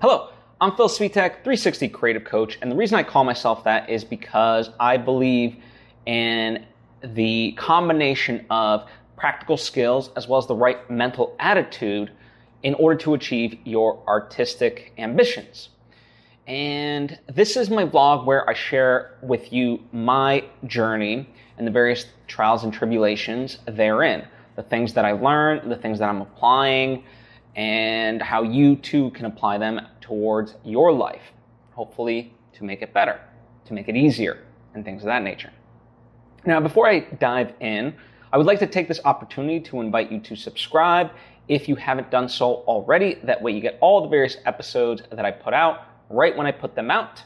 Hello, I'm Phil Svitek, 360 Creative Coach, and the reason I call myself that is because I believe in the combination of practical skills as well as the right mental attitude in order to achieve your artistic ambitions. And this is my vlog where I share with you my journey and the various trials and tribulations therein, the things that I've learned, the things that I'm applying, and how you too can apply them towards your life, hopefully to make it better, to make it easier, and things of that nature. Now, before I dive in, I would like to take this opportunity to invite you to subscribe if you haven't done so already. That way you get all the various episodes that I put out right when I put them out.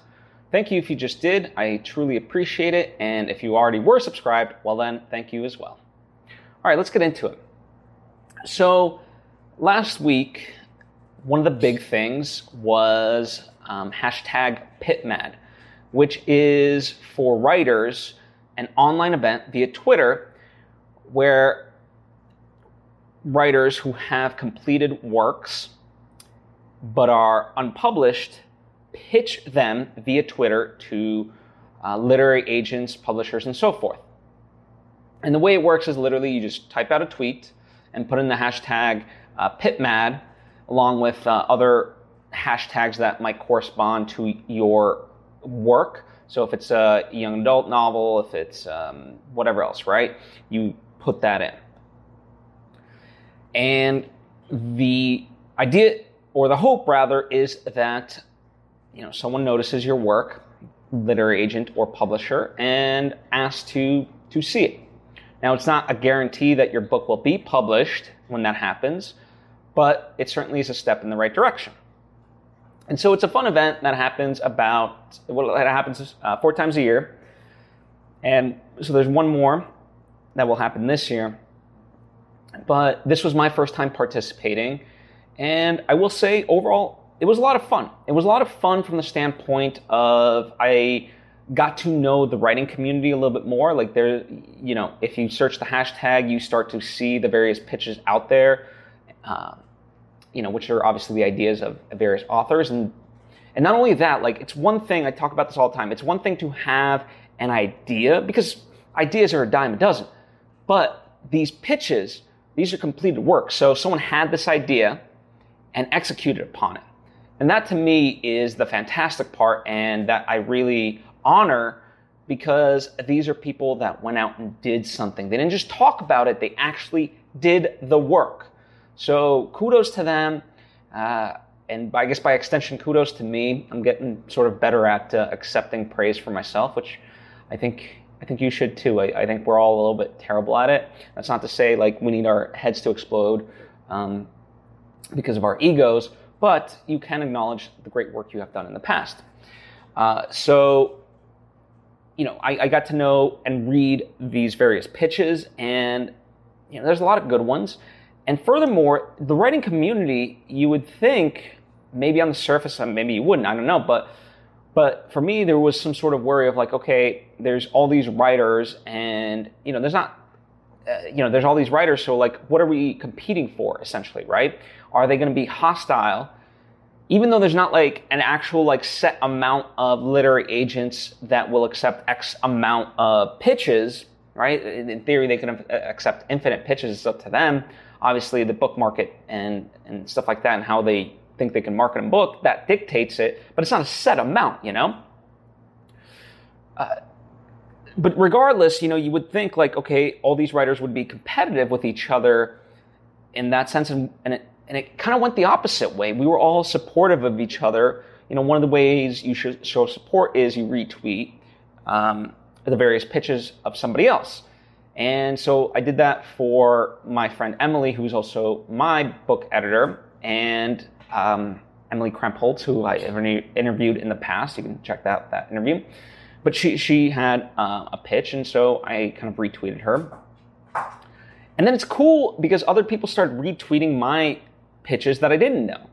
Thank you if you just did. I truly appreciate it. And if you already were subscribed, well then, thank you as well. All right, let's get into it. So last week, one of the big things was hashtag PitMad, which is for writers, an online event via Twitter where writers who have completed works but are unpublished pitch them via Twitter to literary agents, publishers, and so forth. And the way it works is literally you just type out a tweet and put in the hashtag PitMad along with other hashtags that might correspond to your work. So if it's a young adult novel, if it's whatever else, right? You put that in. And the idea, or the hope rather, is that someone notices your work, literary agent or publisher, and asks to see it. Now, it's not a guarantee that your book will be published when that happens, but it certainly is a step in the right direction. And so it's a fun event that happens four times a year. And so there's one more that will happen this year. But this was my first time participating. And I will say overall, it was a lot of fun. It was a lot of fun from the standpoint of I got to know the writing community a little bit more. Like there, if you search the hashtag, you start to see the various pitches out there, which are obviously the ideas of various authors. And not only that, like it's one thing, I talk about this all the time. It's one thing to have an idea because ideas are a dime a dozen. But these pitches, these are completed works. So someone had this idea and executed upon it. And that to me is the fantastic part and that I really honor because these are people that went out and did something. They didn't just talk about it, they actually did the work. So kudos to them. And I guess by extension, kudos to me. I'm getting sort of better at accepting praise for myself, which I think you should too. I think we're all a little bit terrible at it. That's not to say like we need our heads to explode because of our egos. But you can acknowledge the great work you have done in the past. I got to know and read these various pitches, and there's a lot of good ones. And furthermore, the writing community, you would think, maybe on the surface, maybe you wouldn't, I don't know, but for me, there was some sort of worry of like, okay, there's all these writers, and there's all these writers, so like, what are we competing for, essentially, right? Are they going to be hostile? Even though there's not like an actual like set amount of literary agents that will accept X amount of pitches, right? In theory, they can accept infinite pitches. It's up to them. Obviously, the book market and stuff like that and how they think they can market a book, that dictates it, but it's not a set amount, But regardless, you would think like, okay, all these writers would be competitive with each other in that sense. And it kind of went the opposite way. We were all supportive of each other. One of the ways you should show support is you retweet the various pitches of somebody else. And so I did that for my friend Emily, who's also my book editor, and Emily Krampholtz, who I interviewed in the past. You can check out that interview. But she had a pitch, and so I kind of retweeted her. And then it's cool because other people started retweeting my pitches that I didn't know.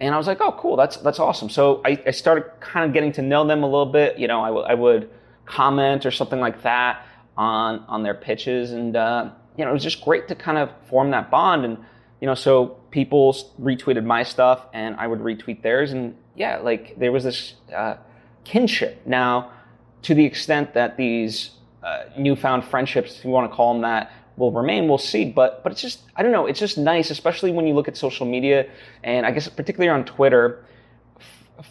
And I was like, oh, cool, that's awesome. So I started kind of getting to know them a little bit. I would comment or something like that on their pitches. And it was just great to kind of form that bond. And so people retweeted my stuff and I would retweet theirs, and yeah, like there was this kinship. Now, to the extent that these newfound friendships, if you want to call them that, will remain, we'll see. But it's just, I don't know, it's just nice, especially when you look at social media, and I guess particularly on Twitter,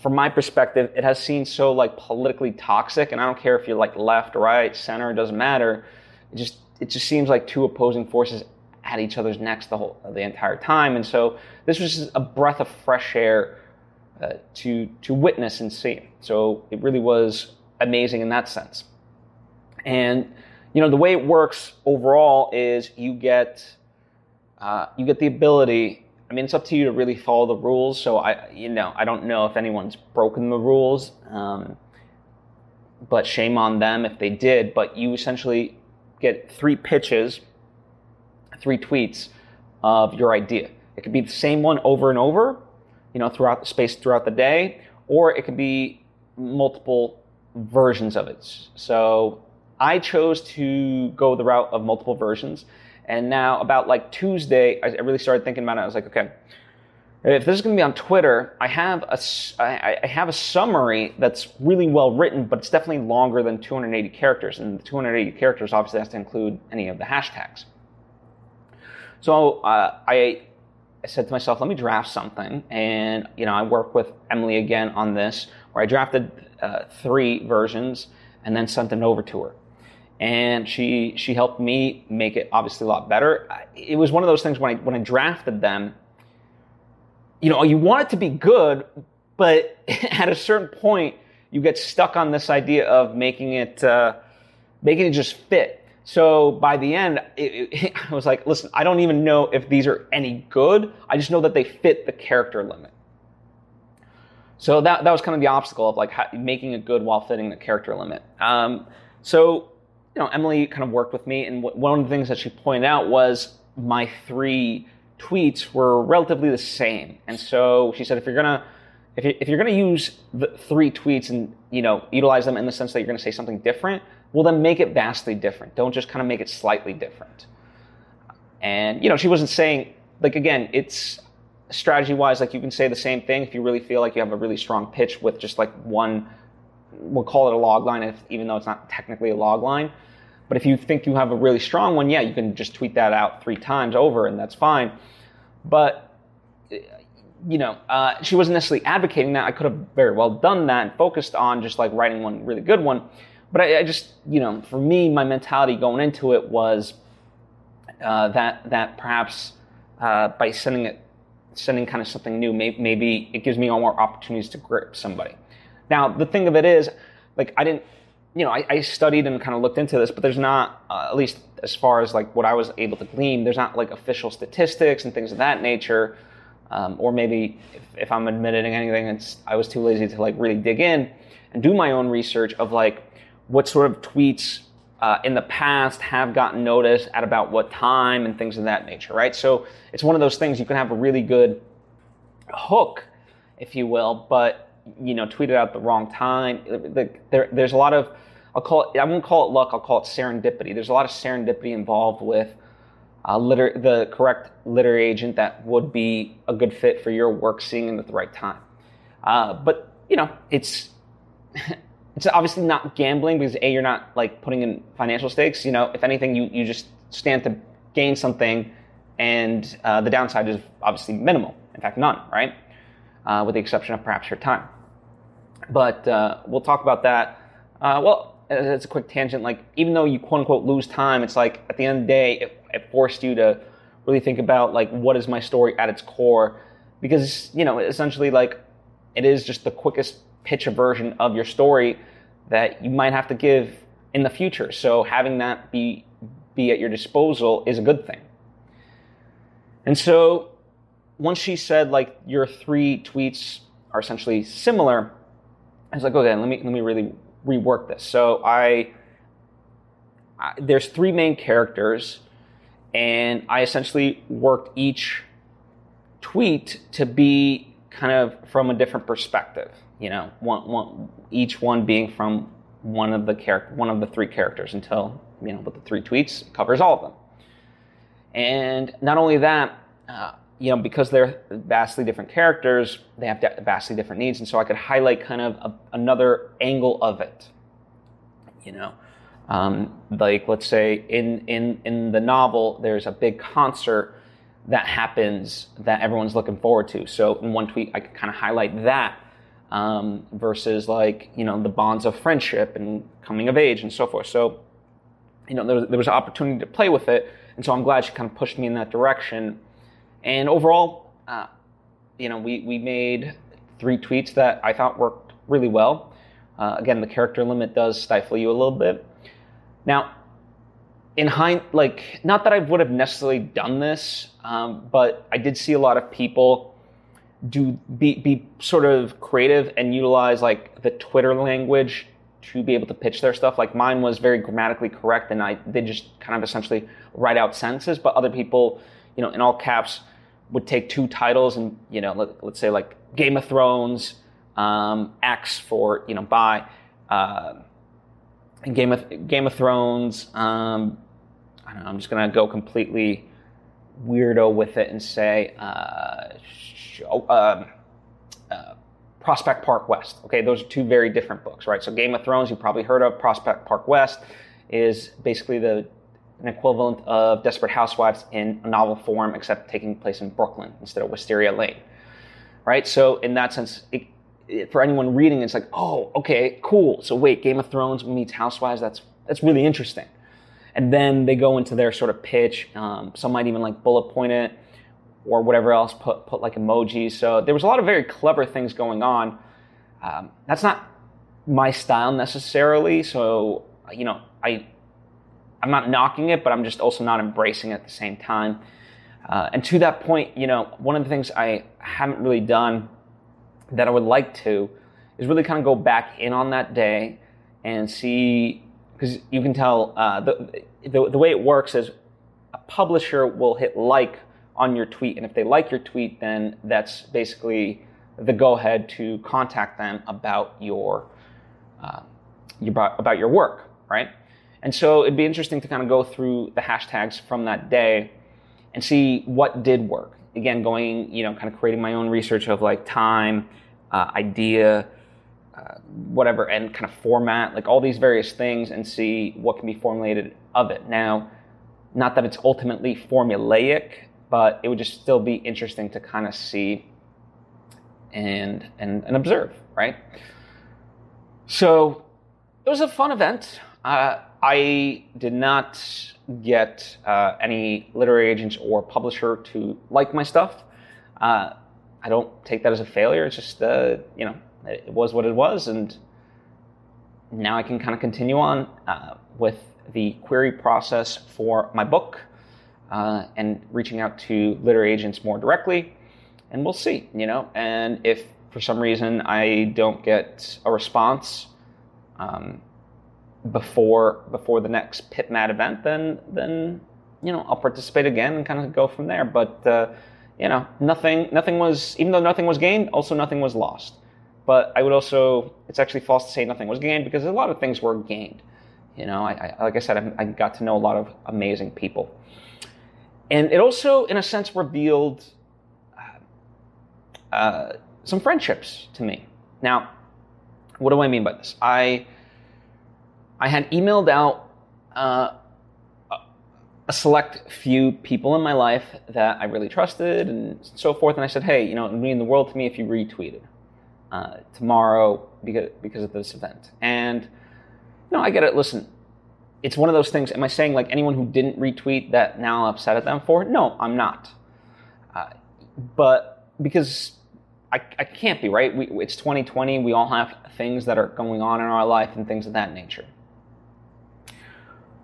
from my perspective, it has seemed so like politically toxic, and I don't care if you're like left, right, center, it doesn't matter. It just seems like two opposing forces at each other's necks the entire time, and so this was just a breath of fresh air to witness and see. So it really was amazing in that sense. And you know, the way it works overall is you get the ability. I mean, it's up to you to really follow the rules. So I don't know if anyone's broken the rules, but shame on them if they did. But you essentially get three tweets of your idea. It could be the same one over and over, you know, throughout the day, or it could be multiple versions of it. So I chose to go the route of multiple versions. And now about like Tuesday, I really started thinking about it. I was like, okay, if this is going to be on Twitter, I have a summary that's really well written, but it's definitely longer than 280 characters. And the 280 characters obviously has to include any of the hashtags. So I said to myself, let me draft something. And, you know, I worked with Emily again on this, where I drafted three versions and then sent them over to her. And she helped me make it obviously a lot better. It was one of those things when I drafted them, you know, you want it to be good, but at a certain point you get stuck on this idea of making it just fit. So by the end, I was like, listen, I don't even know if these are any good. I just know that they fit the character limit. So that was kind of the obstacle of like making it good while fitting the character limit. So you know, Emily kind of worked with me, and one of the things that she pointed out was my three tweets were relatively the same. And so she said, if you're gonna use the three tweets and, you know, utilize them in the sense that you're gonna say something different, well then make it vastly different. Don't just kind of make it slightly different. And you know, she wasn't saying, like, again, it's strategy-wise, like you can say the same thing if you really feel like you have a really strong pitch with just like one. We'll call it a log line, even though it's not technically a log line. But if you think you have a really strong one, yeah, you can just tweet that out three times over, and that's fine. But, you know, she wasn't necessarily advocating that. I could have very well done that and focused on just, like, writing one really good one. But I just, you know, for me, my mentality going into it was that perhaps by sending kind of something new, maybe it gives me all more opportunities to grip somebody. Now, the thing of it is, like, I didn't, you know, I studied and kind of looked into this, but there's not, at least as far as, like, what I was able to glean, there's not, like, official statistics and things of that nature, or maybe if I'm admitting anything, I was too lazy to, like, really dig in and do my own research of, like, what sort of tweets in the past have gotten noticed at about what time and things of that nature, right? So it's one of those things, you can have a really good hook, if you will, but you know, tweeted out the wrong time. There's a lot of, I won't call it luck, I'll call it serendipity. There's a lot of serendipity involved with the correct literary agent that would be a good fit for your work, seeing it at the right time. But, you know, it's obviously not gambling because, A, you're not, like, putting in financial stakes. You know, if anything, you just stand to gain something, and the downside is obviously minimal. In fact, none, right? With the exception of perhaps your time. But we'll talk about that. It's a quick tangent. Like, even though you quote-unquote lose time, it's like at the end of the day, it forced you to really think about, like, what is my story at its core? Because, you know, essentially, like, it is just the quickest pitch version of your story that you might have to give in the future. So having that be at your disposal is a good thing. And so once she said, like, your three tweets are essentially similar, I was like, okay, let me really rework this. So I there's three main characters, and I essentially worked each tweet to be kind of from a different perspective. You know, each one being from one of the three characters until, you know, with the three tweets, it covers all of them. And not only that, you know, because they're vastly different characters, they have vastly different needs, and so I could highlight kind of another angle of it. You know, like let's say in the novel, there's a big concert that happens that everyone's looking forward to. So in one tweet, I could kind of highlight that versus like, you know, the bonds of friendship and coming of age and so forth. So, you know, there was an opportunity to play with it, and so I'm glad she kind of pushed me in that direction. And overall, you know, we made 3 tweets that I thought worked really well. Again, the character limit does stifle you a little bit. Now, in hindsight, like, not that I would have necessarily done this, but I did see a lot of people be sort of creative and utilize like the Twitter language to be able to pitch their stuff. Like mine was very grammatically correct, and they just kind of essentially write out sentences, but other people, you know, in all caps, would take 2 titles and, you know, let's say like Game of Thrones, X for, you know, by, and Game of Thrones. I don't know, I'm just gonna go completely weirdo with it and say Prospect Park West. Okay, those are 2 very different books, right? So Game of Thrones, you probably heard of. Prospect Park West is basically an equivalent of Desperate Housewives in a novel form, except taking place in Brooklyn instead of Wisteria Lane, right? So in that sense, for anyone reading, it's like, oh, okay, cool. So wait, Game of Thrones meets Housewives, that's really interesting. And then they go into their sort of pitch. Some might even like bullet point it or whatever else, put like emojis. So there was a lot of very clever things going on. That's not my style necessarily. So, you know, I'm not knocking it, but I'm just also not embracing it at the same time. And to that point, you know, one of the things I haven't really done that I would like to is really kind of go back in on that day and see, because you can tell the way it works is a publisher will hit like on your tweet, and if they like your tweet, then that's basically the go-ahead to contact them about your work, right? And so it'd be interesting to kind of go through the hashtags from that day and see what did work. Again, going, you know, kind of creating my own research of like time, idea, whatever, and kind of format, like all these various things, and see what can be formulated of it. Now, not that it's ultimately formulaic, but it would just still be interesting to kind of see and observe, right? So it was a fun event. I did not get any literary agents or publisher to like my stuff. I don't take that as a failure. It's just, you know, it was what it was, and now I can kind of continue on with the query process for my book and reaching out to literary agents more directly, and we'll see, you know. And if for some reason I don't get a response before the next PitMad event, then you know, I'll participate again and kind of go from there. But you know, nothing was, even though nothing was gained, also nothing was lost. But I would also, it's actually false to say nothing was gained, because a lot of things were gained. You know, I like I said, I got to know a lot of amazing people, and it also, in a sense, revealed some friendships to me. Now, what do I mean by this? I had emailed out a select few people in my life that I really trusted and so forth, and I said, hey, you know, it would mean the world to me if you retweeted tomorrow because of this event. And, you know, I get it. Listen, it's one of those things. Am I saying, like, anyone who didn't retweet that now I'm upset at them for? No, I'm not. But because I can't be, right? It's 2020. We all have things that are going on in our life and things of that nature.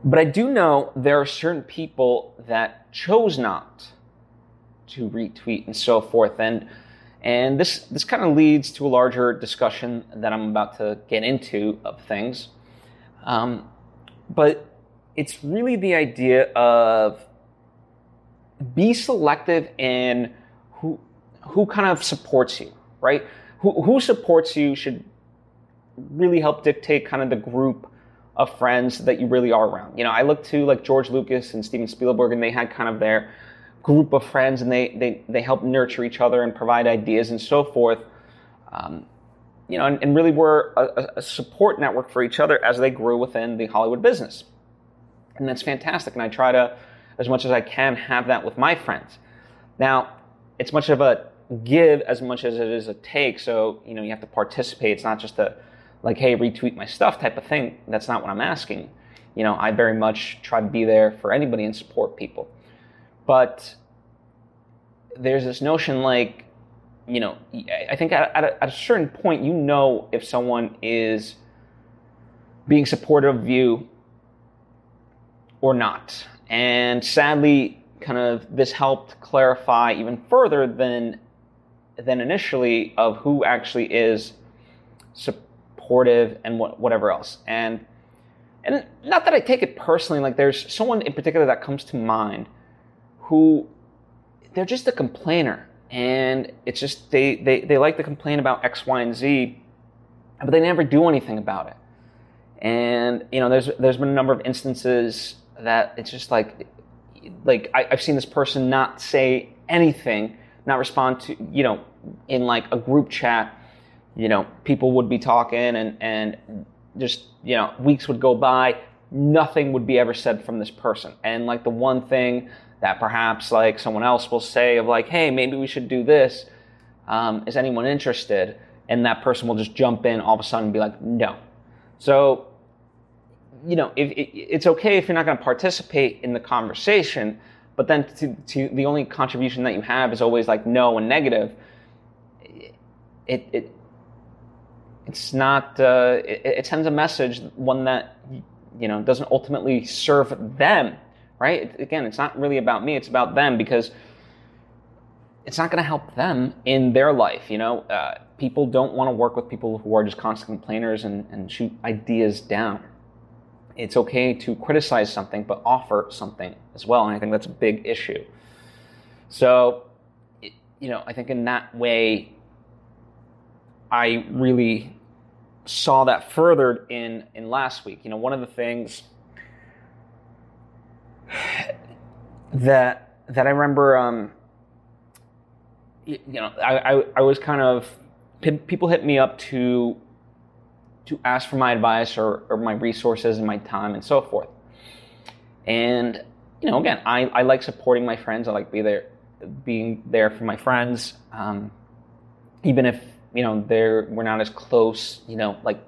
But I do know there are certain people that chose not to retweet and so forth. And this kind of leads to a larger discussion that I'm about to get into of things. But it's really the idea of be selective in who kind of supports you, right? Who supports you should really help dictate kind of the group of friends that you really are around. You know, I look to like George Lucas and Steven Spielberg, and they had kind of their group of friends, and they help nurture each other and provide ideas and so forth. You know, and really were a support network for each other as they grew within the Hollywood business. And that's fantastic. And I try to, as much as I can, have that with my friends. Now, it's much of a give as much as it is a take. So, you know, you have to participate. It's not just a, like, hey, retweet my stuff type of thing. That's not what I'm asking. You know, I very much try to be there for anybody and support people. But there's this notion like, you know, I think at a certain point, you know, if someone is being supportive of you or not. And sadly, kind of this helped clarify even further than initially of who actually is supportive and whatever else. And not that I take it personally, like there's someone in particular that comes to mind who they're just a complainer. And it's just they like to complain about X, Y, and Z, but they never do anything about it. And you know, there's been a number of instances that it's just like I've seen this person not say anything, not respond to, you know, in like a group chat, you know, people would be talking and just, you know, weeks would go by, nothing would be ever said from this person. And like the one thing that perhaps like someone else will say of like, hey, maybe we should do this. Is anyone interested? And that person will just jump in all of a sudden and be like, no. So, you know, it's okay if you're not going to participate in the conversation, but then to the only contribution that you have is always like no and negative. It's not. It sends a message, one that, you know, doesn't ultimately serve them. Right? Again, it's not really about me. It's about them, because it's not going to help them in their life. You know, people don't want to work with people who are just constant complainers and shoot ideas down. It's okay to criticize something, but offer something as well. And I think that's a big issue. So, you know, I think in that way, I really saw that furthered in last week. You know, one of the things that I remember, I was kind of, people hit me up to ask for my advice or my resources and my time and so forth. And, you know, again, I like supporting my friends. I like being there for my friends. Even if, you know, we're not as close, you know, like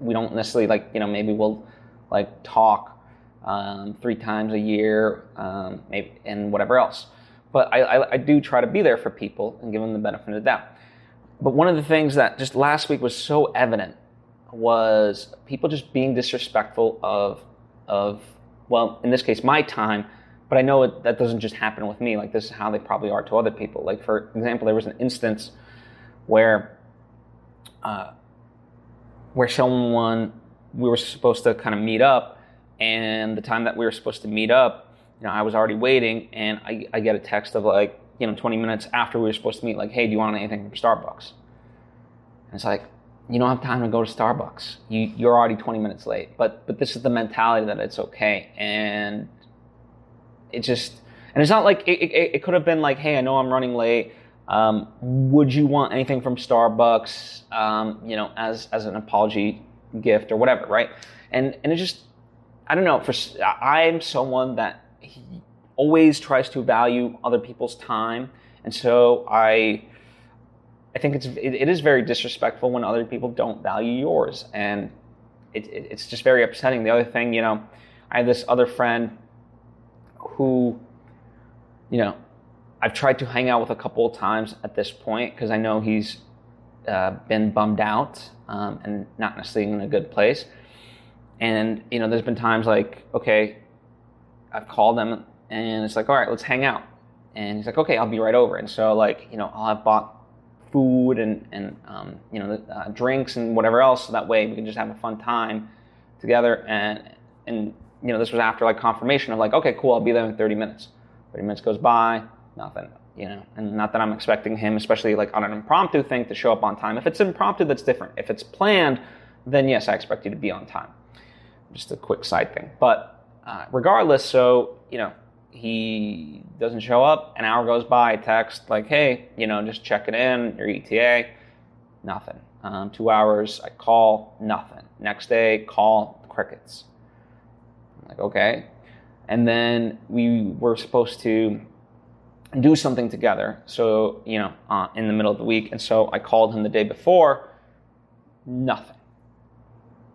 we don't necessarily like, you know, maybe we'll like talk 3 times a year, maybe, and whatever else. But I do try to be there for people and give them the benefit of the doubt. But one of the things that just last week was so evident was people just being disrespectful of well, in this case, my time. But I know that doesn't just happen with me. Like, this is how they probably are to other people. Like, for example, there was an instance where someone, we were supposed to kind of meet up. And the time that we were supposed to meet up, you know, I was already waiting, and I get a text of like, you know, 20 minutes after we were supposed to meet, like, hey, do you want anything from Starbucks? And it's like, you don't have time to go to Starbucks. You're already 20 minutes late. But this is the mentality that it's okay. And it just, and it's not like, it could have been like, hey, I know I'm running late. Would you want anything from Starbucks, you know, as an apology gift or whatever, right? And it just, I don't know. I'm someone that always tries to value other people's time, and so I think it is very disrespectful when other people don't value yours, and it's just very upsetting. The other thing, you know, I have this other friend who, you know, I've tried to hang out with a couple of times at this point because I know he's been bummed out and not necessarily in a good place. And, you know, there's been times like, okay, I've called him and it's like, all right, let's hang out. And he's like, okay, I'll be right over. And so, like, you know, I'll have bought food and you know, drinks and whatever else. So that way we can just have a fun time together. And you know, this was after like confirmation of like, okay, cool, I'll be there in 30 minutes. 30 minutes goes by, nothing, you know, and not that I'm expecting him, especially like on an impromptu thing, to show up on time. If it's impromptu, that's different. If it's planned, then yes, I expect you to be on time. Just a quick side thing. But regardless, so, you know, he doesn't show up. An hour goes by, I text like, hey, you know, just checking in, your ETA, nothing. 2 hours, I call, nothing. Next day, call, crickets. I'm like, okay. And then we were supposed to do something together, so, you know, in the middle of the week. And so I called him the day before, nothing.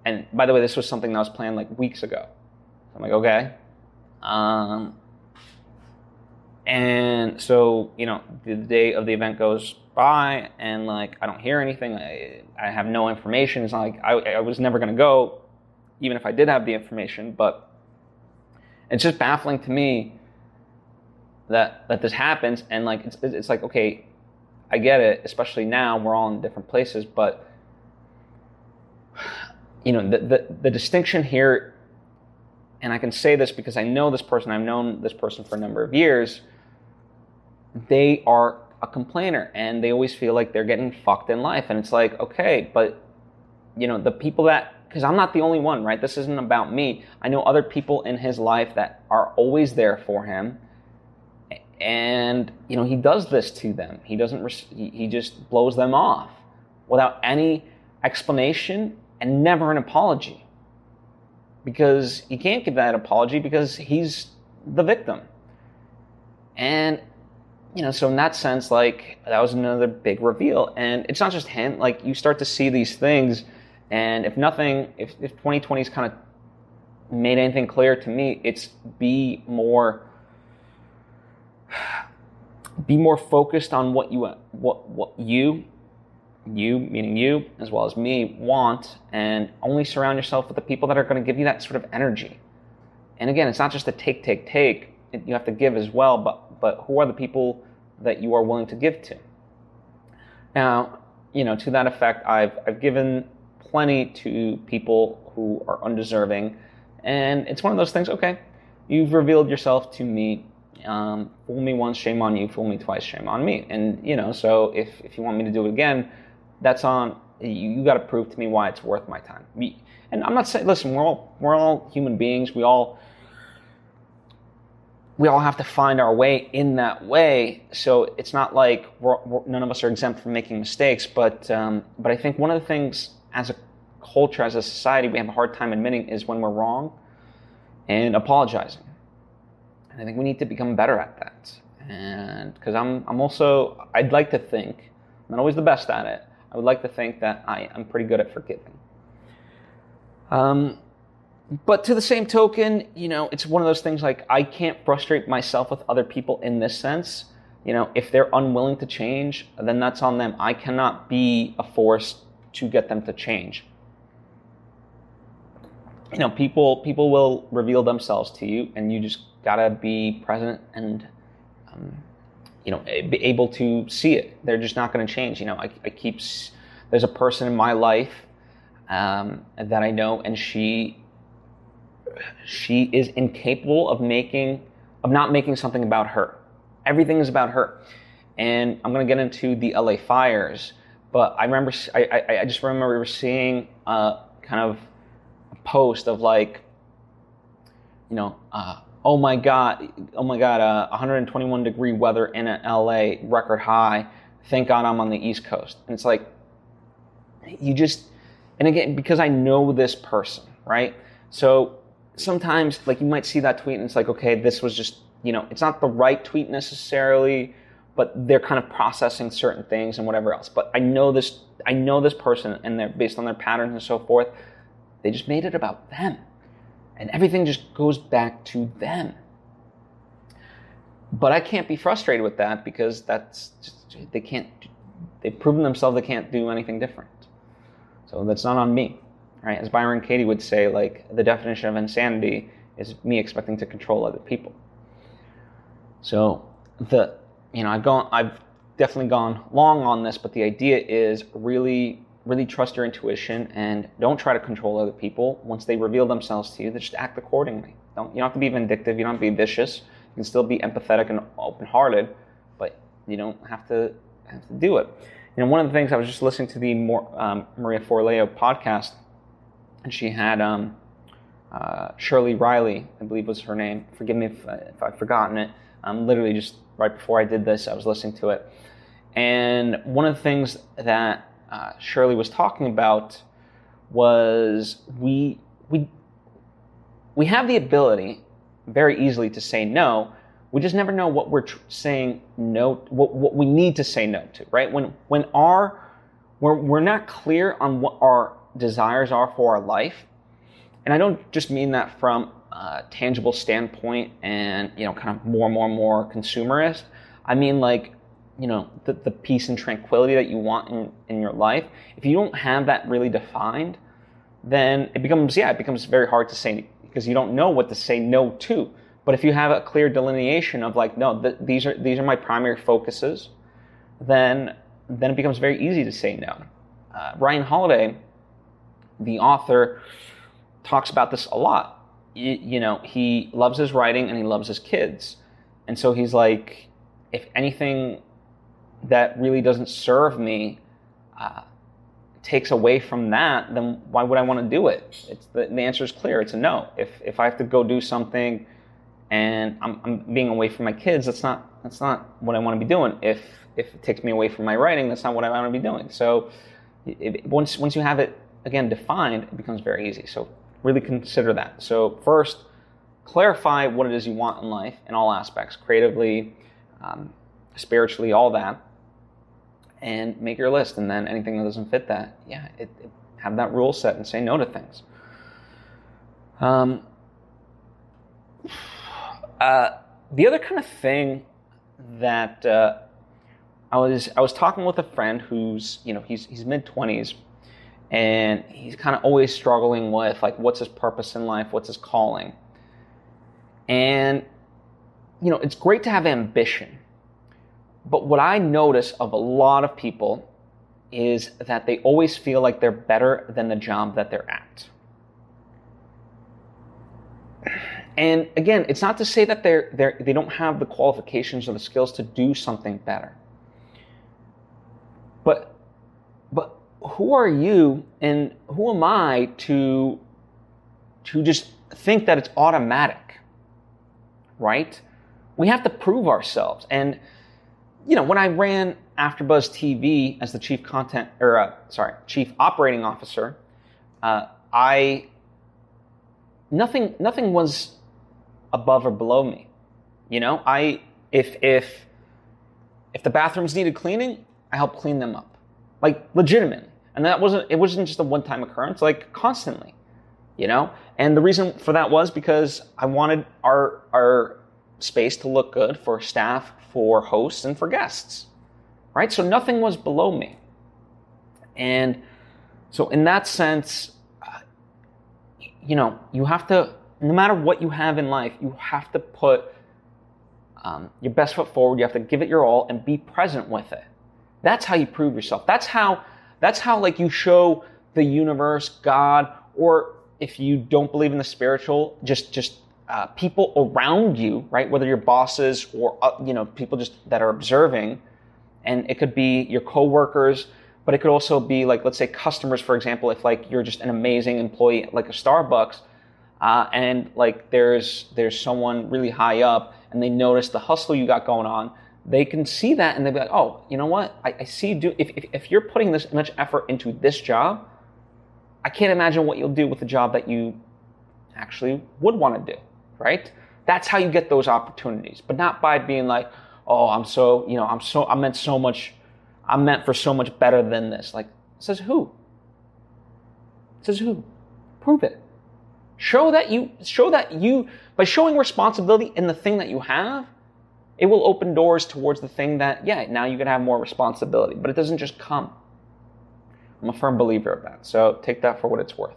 And by the way, this was something that was planned like weeks ago. So I'm like, okay. And so, you know, the day of the event goes by, and like, I don't hear anything. I have no information. It's not like I was never going to go, even if I did have the information. But it's just baffling to me that this happens. And like, it's like, okay, I get it, especially now we're all in different places. But, you know, the distinction here, and I can say this because I know this person, I've known this person for a number of years, they are a complainer, and they always feel like they're getting fucked in life. And it's like, okay, but, you know, the people that, because I'm not the only one, right? This isn't about me. I know other people in his life that are always there for him, and, you know, he does this to them. He doesn't, he just blows them off without any explanation and never an apology. Because he can't give that apology because he's the victim. And, you know, so in that sense, like, that was another big reveal. And it's not just him. Like, you start to see these things, and if nothing, if 2020's kind of made anything clear to me, it's be more focused on what you, meaning you, as well as me, want, and only surround yourself with the people that are going to give you that sort of energy. And again, it's not just a take. You have to give as well, but who are the people that you are willing to give to? Now, you know, to that effect, I've given plenty to people who are undeserving, and it's one of those things, okay, you've revealed yourself to me. Fool me once, shame on you. Fool me twice, shame on me. And, you know, so if you want me to do it again, that's on you. Got to prove to me why it's worth my time. And I'm not saying, listen, we're all human beings. We all have to find our way in that way. So it's not like none of us are exempt from making mistakes. But I think one of the things as a culture, as a society, we have a hard time admitting is when we're wrong and apologizing. And I think we need to become better at that. And because I'm also, I'd like to think, I'm not always the best at it. I would like to think that I'm pretty good at forgiving. But to the same token, you know, it's one of those things like I can't frustrate myself with other people in this sense. You know, if they're unwilling to change, then that's on them. I cannot be a force to get them to change. You know, people will reveal themselves to you, and you just gotta be present and, you know, be able to see it. They're just not going to change. You know, there's a person in my life that I know, and she is incapable of not making something about her. Everything is about her. And I'm going to get into the LA fires, but I just remember seeing kind of a post of like, you know, Oh my God, 121 degree weather in LA, record high. Thank God I'm on the East Coast. And it's like, you just, and again, because I know this person, right? So sometimes, like, you might see that tweet and it's like, okay, this was just, you know, it's not the right tweet necessarily, but they're kind of processing certain things and whatever else. But I know this person, and they're based on their patterns and so forth, they just made it about them. And everything just goes back to them. But I can't be frustrated with that because that's just, they've proven themselves they can't do anything different. So that's not on me, right? As Byron Katie would say, like, the definition of insanity is me expecting to control other people. So I've definitely gone long on this, but the idea is really trust your intuition and don't try to control other people. Once they reveal themselves to you, they just act accordingly. You don't have to be vindictive. You don't have to be vicious. You can still be empathetic and open-hearted, but you don't have to do it. You know, one of the things, I was just listening to the Maria Forleo podcast, and she had Shirley Riley, I believe was her name. Forgive me if I've forgotten it. Literally just right before I did this, I was listening to it. And one of the things that Shirley was talking about was we have the ability very easily to say no. We just never know what we're saying no, what we need to say no to, right? When we're not clear on what our desires are for our life, and I don't just mean that from a tangible standpoint and, you know, kind of more consumerist. I mean, like, you know, the peace and tranquility that you want in your life. If you don't have that really defined, then it becomes very hard to say, because you don't know what to say no to. But if you have a clear delineation of like, no, these are my primary focuses, then it becomes very easy to say no. Ryan Holiday, the author, talks about this a lot. You know, he loves his writing and he loves his kids. And so he's like, if anything that really doesn't serve me takes away from that, then why would I want to do it? The answer is clear. It's a no. If I have to go do something and I'm being away from my kids, that's not what I want to be doing. If it takes me away from my writing, that's not what I want to be doing. So once you have it, again, defined, it becomes very easy. So really consider that. So first, clarify what it is you want in life in all aspects, creatively, spiritually, all that, and make your list. And then anything that doesn't fit that, have that rule set and say no to things. The other kind of thing that I was talking with a friend who's, you know, he's mid-20s, and he's kind of always struggling with like, what's his purpose in life, what's his calling. And you know, it's great to have ambition, but what I notice of a lot of people is that they always feel like they're better than the job that they're at. And again, it's not to say that they don't have the qualifications or the skills to do something better. But who are you and who am I to just think that it's automatic, right? We have to prove ourselves. And, you know, when I ran AfterBuzz TV as the Chief Operating Officer, nothing was above or below me. You know, if the bathrooms needed cleaning, I helped clean them up, like legitimately. And it wasn't just a one-time occurrence, like constantly, you know. And the reason for that was because I wanted our space to look good for staff, for hosts, and for guests, right? So nothing was below me. And so in that sense, you know, you have to, no matter what you have in life, you have to put your best foot forward. You have to give it your all and be present with it. That's how you prove yourself. That's how like you show the universe, God, or if you don't believe in the spiritual, just people around you, right? Whether your bosses or you know, people just that are observing, and it could be your coworkers. But it could also be like, let's say customers, for example, if like you're just an amazing employee at like a Starbucks, and like there's someone really high up and they notice the hustle you got going on, they can see that and they'll be like, oh, you know what? I see you do. If you're putting this much effort into this job, I can't imagine what you'll do with the job that you actually would want to do, right? That's how you get those opportunities, but not by being like, oh, I'm meant for so much better than this. Like, says who? Says who? Prove it. Show that you, by showing responsibility in the thing that you have, it will open doors towards the thing that, yeah, now you can have more responsibility, but it doesn't just come. I'm a firm believer of that. So take that for what it's worth.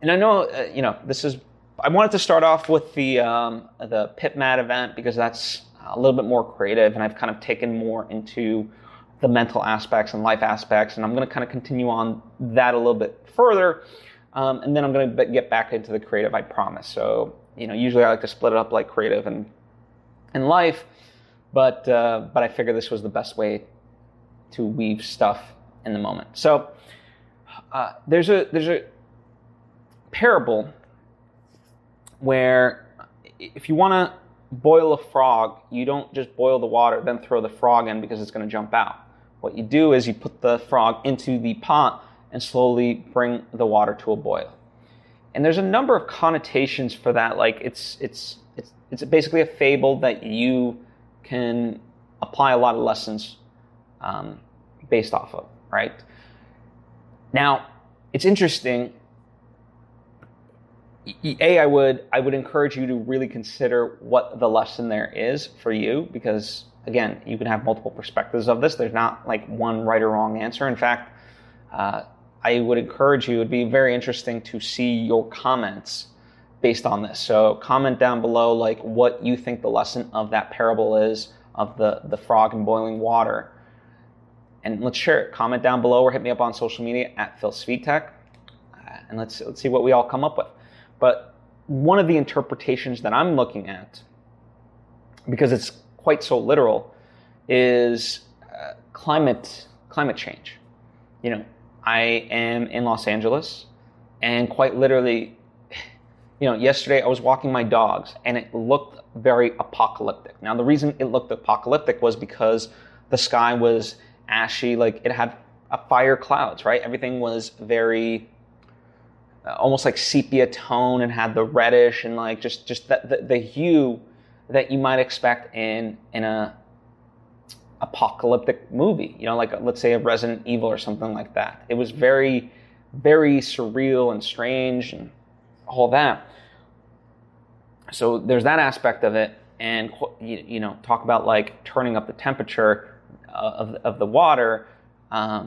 And I know, you know, this is, I wanted to start off with the PitMad event because that's a little bit more creative, and I've kind of taken more into the mental aspects and life aspects, and I'm going to kind of continue on that a little bit further, and then I'm going to get back into the creative, I promise. So, you know, usually I like to split it up like creative and life, but I figure this was the best way to weave stuff in the moment. So there's a parable where if you want to boil a frog, you don't just boil the water, then throw the frog in because it's going to jump out. What you do is you put the frog into the pot and slowly bring the water to a boil. And there's a number of connotations for that. Like it's basically a fable that you can apply a lot of lessons based off of, right? Now, it's interesting. I would encourage you to really consider what the lesson there is for you, because again, you can have multiple perspectives of this. There's not like one right or wrong answer. In fact, I would encourage you, it would be very interesting to see your comments based on this. So comment down below like what you think the lesson of that parable is, of the frog and boiling water. And let's share it. Comment down below or hit me up on social media at Phil Svitek, and let's see what we all come up with. But one of the interpretations that I'm looking at, because it's quite so literal, is climate change. You know, I am in Los Angeles, and quite literally, you know, yesterday I was walking my dogs, and it looked very apocalyptic. Now, the reason it looked apocalyptic was because the sky was ashy, like it had fire clouds, right? Everything was very almost like sepia tone, and had the reddish and like just the hue that you might expect in a apocalyptic movie, you know, like let's say a Resident Evil or something like that. It was very, very surreal and strange and all that. So there's that aspect of it, and you know, talk about like turning up the temperature of the water. You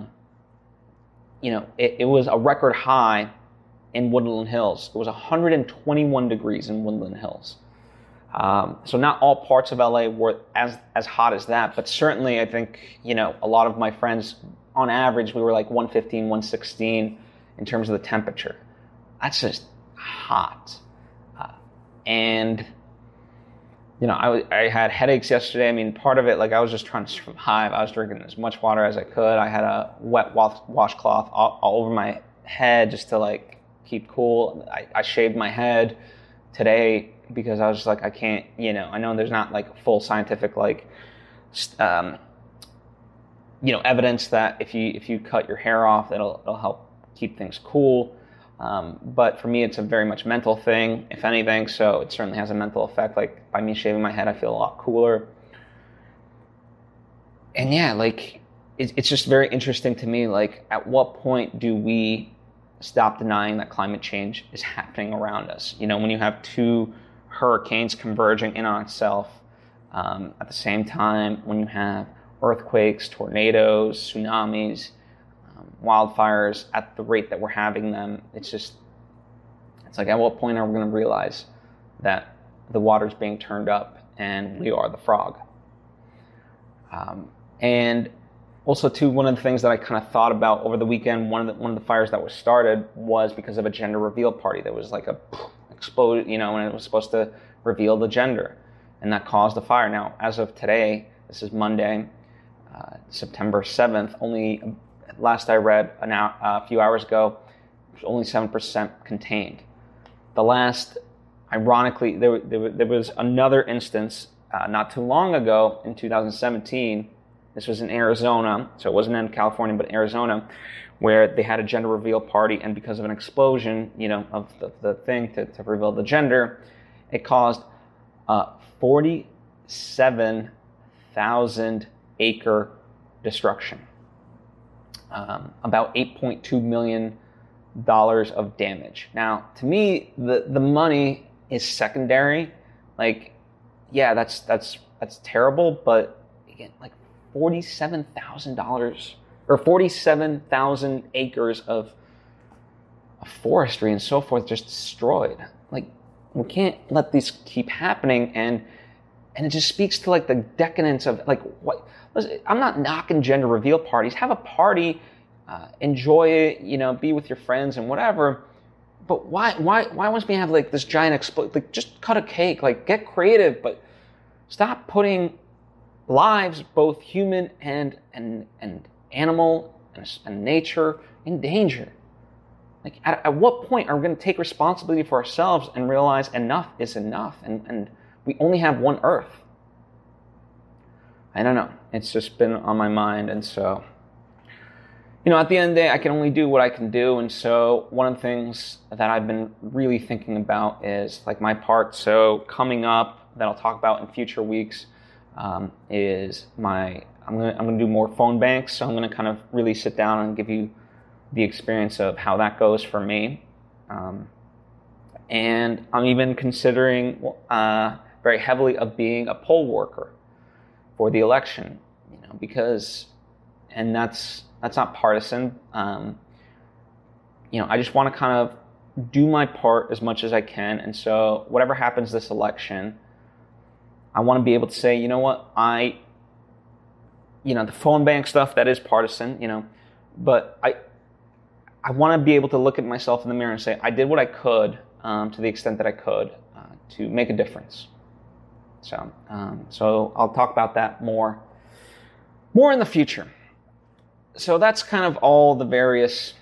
know, it was a record high in Woodland Hills. It was 121 degrees in Woodland Hills. So not all parts of LA were as hot as that, but certainly I think, you know, a lot of my friends, on average, we were like 115, 116 in terms of the temperature. That's just hot. And, you know, I had headaches yesterday. I mean, part of it, like I was just trying to survive. I was drinking as much water as I could. I had a wet washcloth all over my head just to like keep cool. I shaved my head today because I was just like, I can't, you know, I know there's not like full scientific like, you know, evidence that if you cut your hair off, it'll help keep things cool. But for me, it's a very much mental thing, if anything. So it certainly has a mental effect. Like by me shaving my head, I feel a lot cooler. And yeah, like it's just very interesting to me. Like at what point do we stop denying that climate change is happening around us? You know, when you have two hurricanes converging in on itself at the same time, when you have earthquakes, tornadoes, tsunamis, wildfires at the rate that we're having them, it's like at what point are we going to realize that the water's being turned up and we are the frog? And also, too, one of the things that I kind of thought about over the weekend, one of the fires that was started was because of a gender reveal party. There was like a explode, you know, and it was supposed to reveal the gender, and that caused a fire. Now, as of today, this is Monday, September 7th. Only last I read a few hours ago, it was only 7% contained. The last, ironically, there was another instance not too long ago in 2017. This was in Arizona, so it wasn't in California, but Arizona, where they had a gender reveal party, and because of an explosion, you know, of the thing to reveal the gender, it caused a 47,000 acre destruction, about $8.2 million of damage. Now, to me, the money is secondary. Like, yeah, that's terrible, but again, like, $47,000 or 47,000 acres of forestry and so forth just destroyed. Like, we can't let these keep happening, and it just speaks to like the decadence of like what. Listen, I'm not knocking gender reveal parties. Have a party, enjoy it, you know, be with your friends and whatever. But why once we have like this giant explode, like just cut a cake, like get creative, but stop putting lives, both human and animal and nature in danger. Like, at what point are we going to take responsibility for ourselves and realize enough is enough, and we only have one Earth? I don't know. It's just been on my mind, and so, you know, at the end of the day, I can only do what I can do, and so one of the things that I've been really thinking about is, like, my part. So coming up, that I'll talk about in future weeks, is my, I'm gonna do more phone banks, so I'm gonna kind of really sit down and give you the experience of how that goes for me. And I'm even considering very heavily of being a poll worker for the election, you know, because, and that's not partisan. You know, I just want to kind of do my part as much as I can. And so whatever happens this election, I want to be able to say, you know what, the phone bank stuff, that is partisan, you know, but I want to be able to look at myself in the mirror and say, I did what I could, to the extent that I could, to make a difference. So, so I'll talk about that more in the future. So that's kind of all the various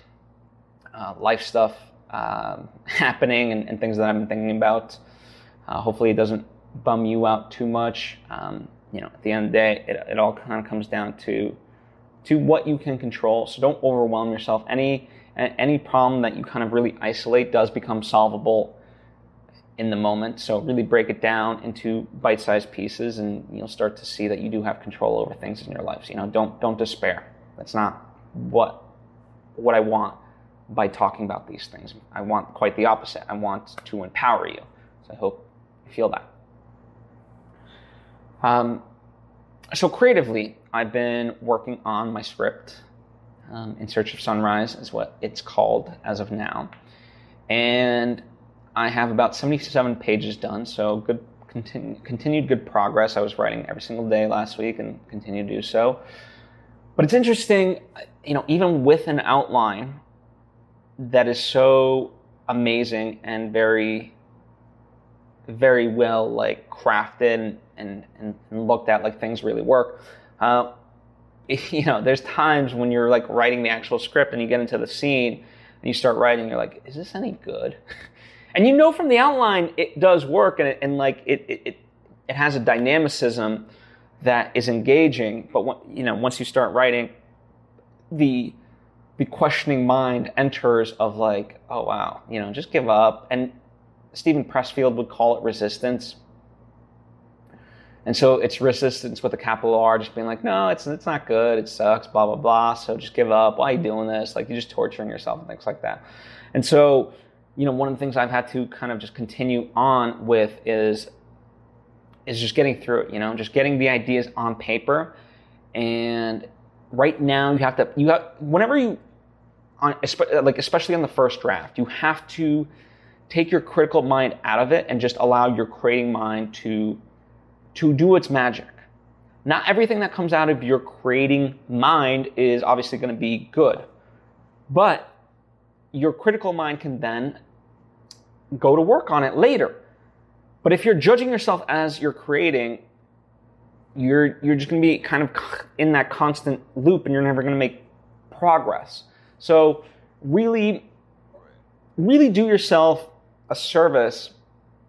life stuff happening and things that I've been thinking about. Hopefully it doesn't bum you out too much. You know, at the end of the day, it all kind of comes down to what you can control. So don't overwhelm yourself. Any problem that you kind of really isolate does become solvable in the moment. So really break it down into bite-sized pieces, and you'll start to see that you do have control over things in your lives. You know, don't despair. That's not what I want by talking about these things. I want quite the opposite. I want to empower you. So I hope you feel that. So creatively, I've been working on my script. In Search of Sunrise is what it's called as of now. And I have about 77 pages done, so continued good progress. I was writing every single day last week and continue to do so. But it's interesting, you know, even with an outline that is so amazing and very, very well, like, crafted and looked at, like, things really work. You know, there's times when you're, like, writing the actual script and you get into the scene and you start writing, you're like, is this any good? And you know from the outline it does work, and it has a dynamicism that is engaging, but when, you know, once you start writing, the questioning mind enters of, like, oh wow, you know, just give up. And Stephen Pressfield would call it resistance. And so it's resistance with a capital R, just being like, no, it's not good, it sucks, blah, blah, blah, so just give up, why are you doing this? Like, you're just torturing yourself and things like that. And so, you know, one of the things I've had to kind of just continue on with is just getting through it, you know, just getting the ideas on paper. And right now especially on the first draft, you have to take your critical mind out of it and just allow your creating mind to do its magic. Not everything that comes out of your creating mind is obviously going to be good, but your critical mind can then go to work on it later. But if you're judging yourself as you're creating, you're just going to be kind of in that constant loop, and you're never going to make progress. So really, really do yourself a service,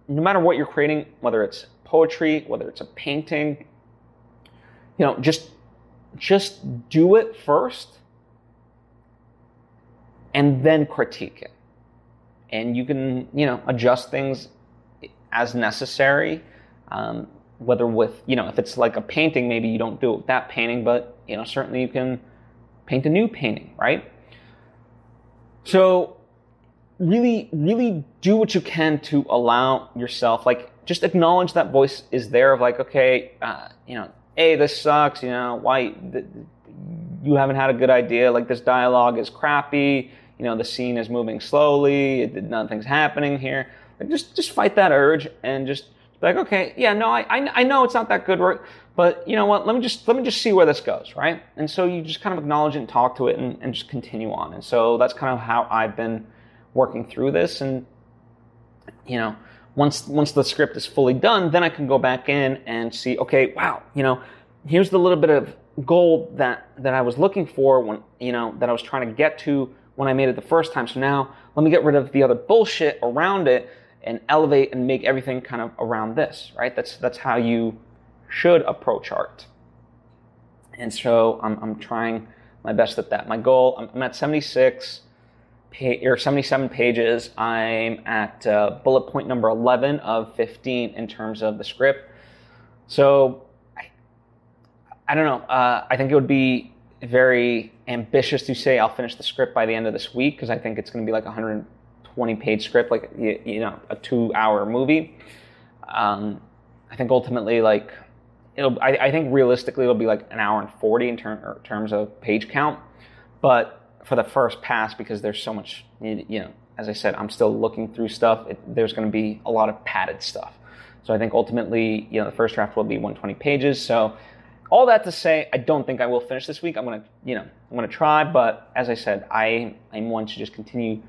no matter what you're creating, whether it's poetry, whether it's a painting, you know, just do it first and then critique it. And you can, you know, adjust things as necessary, whether with, you know, if it's like a painting, maybe you don't do it with that painting, but, you know, certainly you can paint a new painting, right? So really, really do what you can to allow yourself, like, just acknowledge that voice is there of, like, okay, you know, hey, this sucks, you know, why, you haven't had a good idea, like, this dialogue is crappy, you know, the scene is moving slowly, nothing's happening here. Like, just fight that urge and just be like, okay, yeah, no, I know it's not that good, but you know what, let me just see where this goes, right? And so you just kind of acknowledge it and talk to it and just continue on. And so that's kind of how I've been working through this. And, you know, Once the script is fully done, then I can go back in and see, okay, wow, you know, here's the little bit of goal that I was looking for when, you know, that I was trying to get to when I made it the first time. So now let me get rid of the other bullshit around it and elevate and make everything kind of around this, right? That's how you should approach art. And so I'm trying my best at that. My goal, I'm at 77 pages. I'm at bullet point number 11 of 15 in terms of the script. So I don't know. I think it would be very ambitious to say I'll finish the script by the end of this week, because I think it's going to be like a 120-page script, like you know, a 2-hour movie. I think ultimately, like, I think realistically it'll be like an hour and 40 in terms of page count, but for the first pass, because there's so much, you know, as I said, I'm still looking through stuff. There's going to be a lot of padded stuff. So I think ultimately, you know, the first draft will be 120 pages. So all that to say, I don't think I will finish this week. I'm gonna try, but as I said, I want to just continue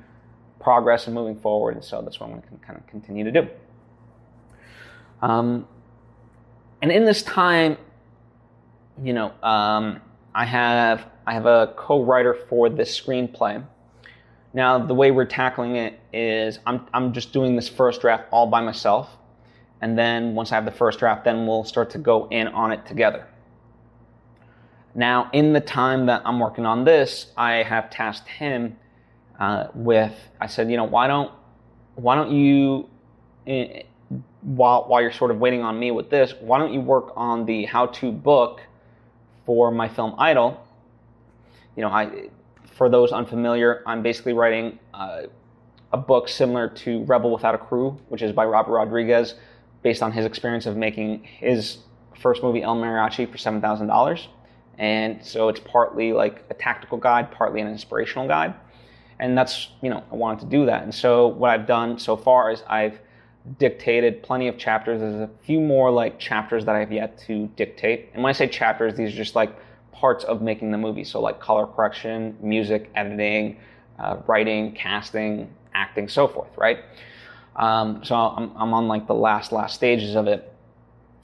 progress and moving forward, and so that's what I'm gonna kind of continue to do. And in this time, you know, I have a co-writer for this screenplay. Now, the way we're tackling it is I'm just doing this first draft all by myself, and then once I have the first draft, then we'll start to go in on it together. Now, in the time that I'm working on this, I have tasked him with, I said, you know, why don't you, while you're sort of waiting on me with this, why don't you work on the how-to book for my film Idyll? You know, for those unfamiliar, I'm basically writing a book similar to Rebel Without a Crew, which is by Robert Rodriguez, based on his experience of making his first movie, El Mariachi, for $7,000. And so it's partly like a tactical guide, partly an inspirational guide. And that's, you know, I wanted to do that. And so what I've done so far is I've dictated plenty of chapters. There's a few more like chapters that I've yet to dictate. And when I say chapters, these are just like parts of making the movie. So like color correction, music, editing, writing, casting, acting, so forth, right? So I'm on like the last stages of it.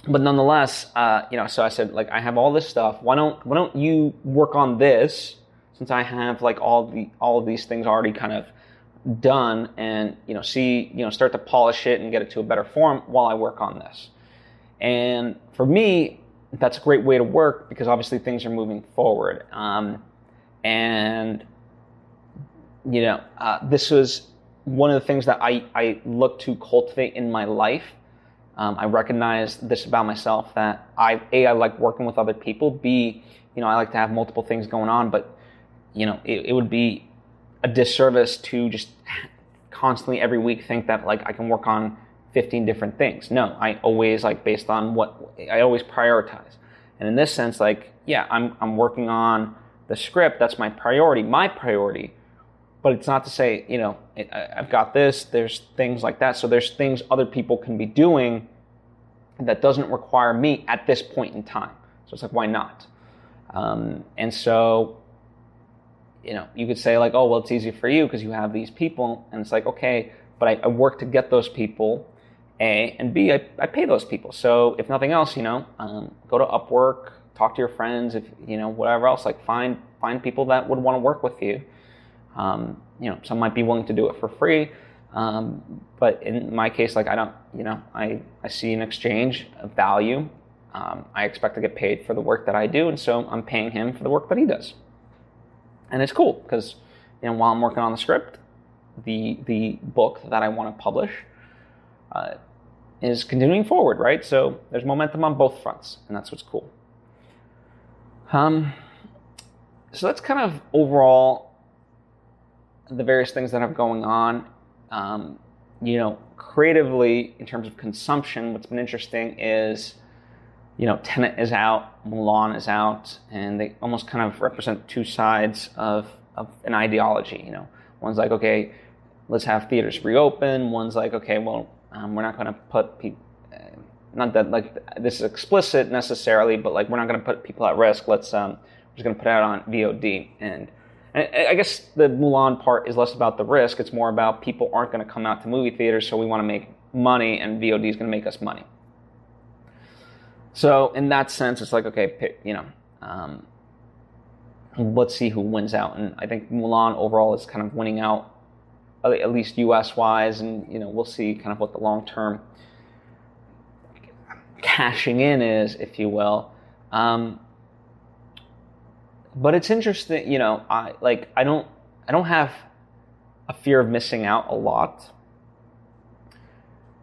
But nonetheless, you know, so I said, like, I have all this stuff. Why don't you work on this, since I have like all of these things already kind of done, and, you know, see, you know, start to polish it and get it to a better form while I work on this. And for me, that's a great way to work, because obviously things are moving forward. And you know, this was one of the things that I look to cultivate in my life. I recognize this about myself, that I like working with other people. B, you know, I like to have multiple things going on, but, you know, it would be a disservice to just constantly every week think that like I can work on 15 different things. No, I always like based on what I always prioritize. And in this sense, like, yeah, I'm working on the script. That's my priority. But it's not to say, you know, I've got this, there's things like that. So there's things other people can be doing that doesn't require me at this point in time. So it's like, why not? And so, you know, you could say like, oh, well, it's easy for you because you have these people. And it's like, okay, but I work to get those people, A, and B, I pay those people. So if nothing else, you know, go to Upwork, talk to your friends, if, you know, whatever else, like find people that would want to work with you. You know, some might be willing to do it for free, but in my case, like, I don't, you know, I see an exchange of value. I expect to get paid for the work that I do, and so I'm paying him for the work that he does. And it's cool, because, you know, while I'm working on the script, the book that I want to publish is continuing forward, right? So there's momentum on both fronts, and that's what's cool. So that's kind of overall the various things that are going on. You know, creatively, in terms of consumption, what's been interesting is, you know, Tenet is out, Mulan is out, and they almost kind of represent two sides of an ideology, you know. One's like, okay, let's have theaters reopen. One's like, okay, well, we're not going to put people, not that like this is explicit necessarily, but like we're not going to put people at risk. Let's, we're just going to put it out on VOD. And I guess the Mulan part is less about the risk. It's more about people aren't going to come out to movie theaters, so we want to make money, and VOD is going to make us money. So in that sense, it's like, okay, you know, Let's see who wins out. And I think Mulan overall is kind of winning out, at least US-wise, and we'll see kind of what the long-term cashing in is, if you will. But it's interesting, I don't have a fear of missing out a lot.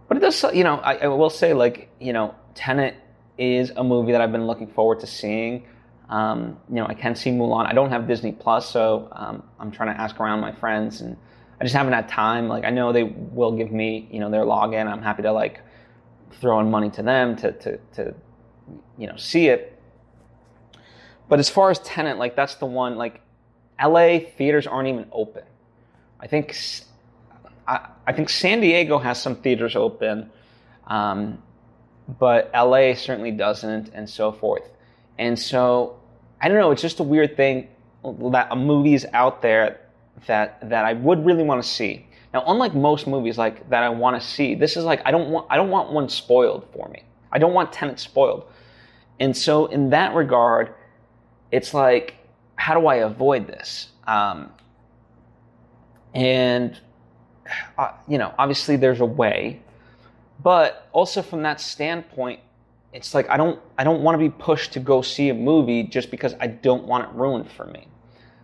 But it does, I will say, Tenet is a movie that I've been looking forward to seeing. I can see Mulan. I don't have Disney Plus, so I'm trying to ask around my friends, and I just haven't had time. I know they will give me, their login. I'm happy to throw in money to them to see it. But as far as Tenet, that's the one. LA theaters aren't even open. I think San Diego has some theaters open, but LA certainly doesn't, and so forth. And so, I don't know, it's just a weird thing that a movie's out there that I would really want to see. Now, unlike most movies that I want to see, this is I don't want one spoiled for me. I don't want Tenet spoiled. And so in that regard, it's how do I avoid this? Obviously there's a way, but also from that standpoint, it's I don't want to be pushed to go see a movie just because I don't want it ruined for me.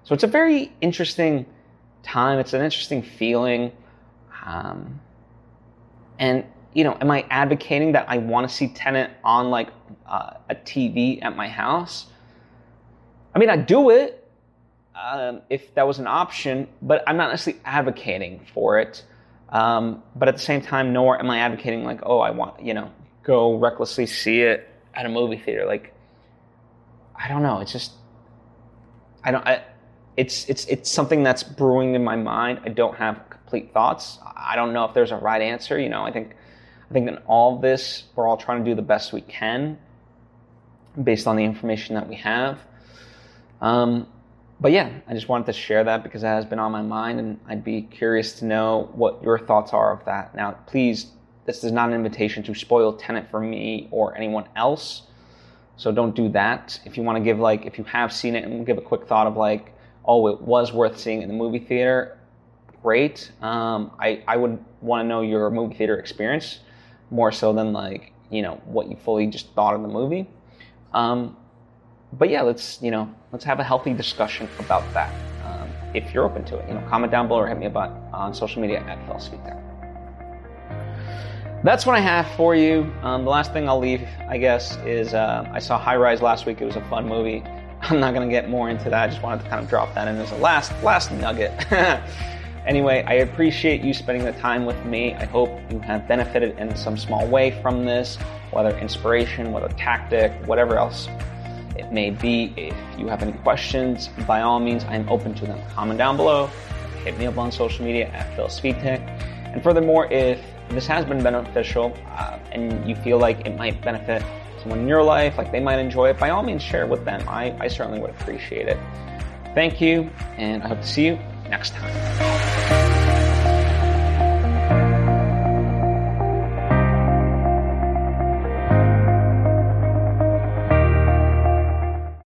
So it's a very interesting time. It's an interesting feeling. Am I advocating that I want to see Tenet on a TV at my house? I mean, I'd do it if that was an option, but I'm not necessarily advocating for it. But at the same time, nor am I advocating I want, go recklessly see it at a movie theater. I don't know. It's just, I don't. It's something that's brewing in my mind. I don't have complete thoughts. I don't know if there's a right answer. I think in all of this, we're all trying to do the best we can based on the information that we have. But yeah, I just wanted to share that because that has been on my mind, and I'd be curious to know what your thoughts are of that. Now, please. This is not an invitation to spoil Tenet for me or anyone else, so don't do that. If you want to give, if you have seen it and give a quick thought of, it was worth seeing in the movie theater, great. I would want to know your movie theater experience more so than, what you fully just thought of the movie. But yeah, let's have a healthy discussion about that. If you're open to it, comment down below or hit me up on social media at Phil Svitek. That's what I have for you. The last thing I'll leave, I guess, is I saw High Rise last week. It was a fun movie. I'm not going to get more into that. I just wanted to kind of drop that in as a last nugget. Anyway, I appreciate you spending the time with me. I hope you have benefited in some small way from this, whether inspiration, whether tactic, whatever else it may be. If you have any questions, by all means, I'm open to them. Comment down below. Hit me up on social media at Phil Svitek. And furthermore, if this has been beneficial, and you feel like it might benefit someone in your life, they might enjoy it, by all means, share it with them. I certainly would appreciate it. Thank you, and I hope to see you next time.